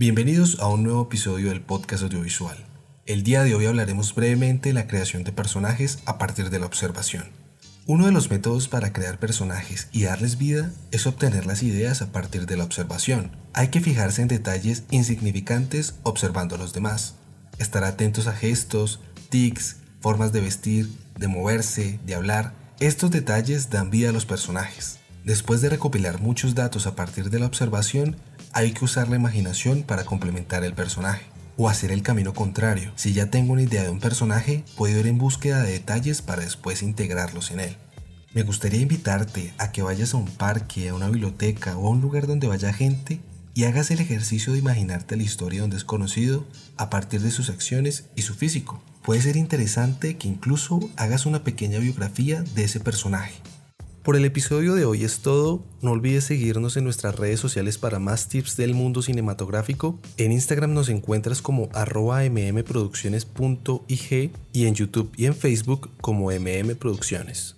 Bienvenidos a un nuevo episodio del podcast audiovisual. El día de hoy hablaremos brevemente de la creación de personajes a partir de la observación. Uno de los métodos para crear personajes y darles vida es obtener las ideas a partir de la observación. Hay que fijarse en detalles insignificantes observando a los demás. Estar atentos a gestos, tics, formas de vestir, de moverse, de hablar. Estos detalles dan vida a los personajes. Después de recopilar muchos datos a partir de la observación, hay que usar la imaginación para complementar el personaje, o hacer el camino contrario. Si ya tengo una idea de un personaje, puedo ir en búsqueda de detalles para después integrarlos en él. Me gustaría invitarte a que vayas a un parque, a una biblioteca o a un lugar donde vaya gente y hagas el ejercicio de imaginarte la historia de un desconocido a partir de sus acciones y su físico. Puede ser interesante que incluso hagas una pequeña biografía de ese personaje. Por el episodio de hoy es todo. No olvides seguirnos en nuestras redes sociales para más tips del mundo cinematográfico. En Instagram nos encuentras como @mmproducciones.ig y en YouTube y en Facebook como MM Producciones.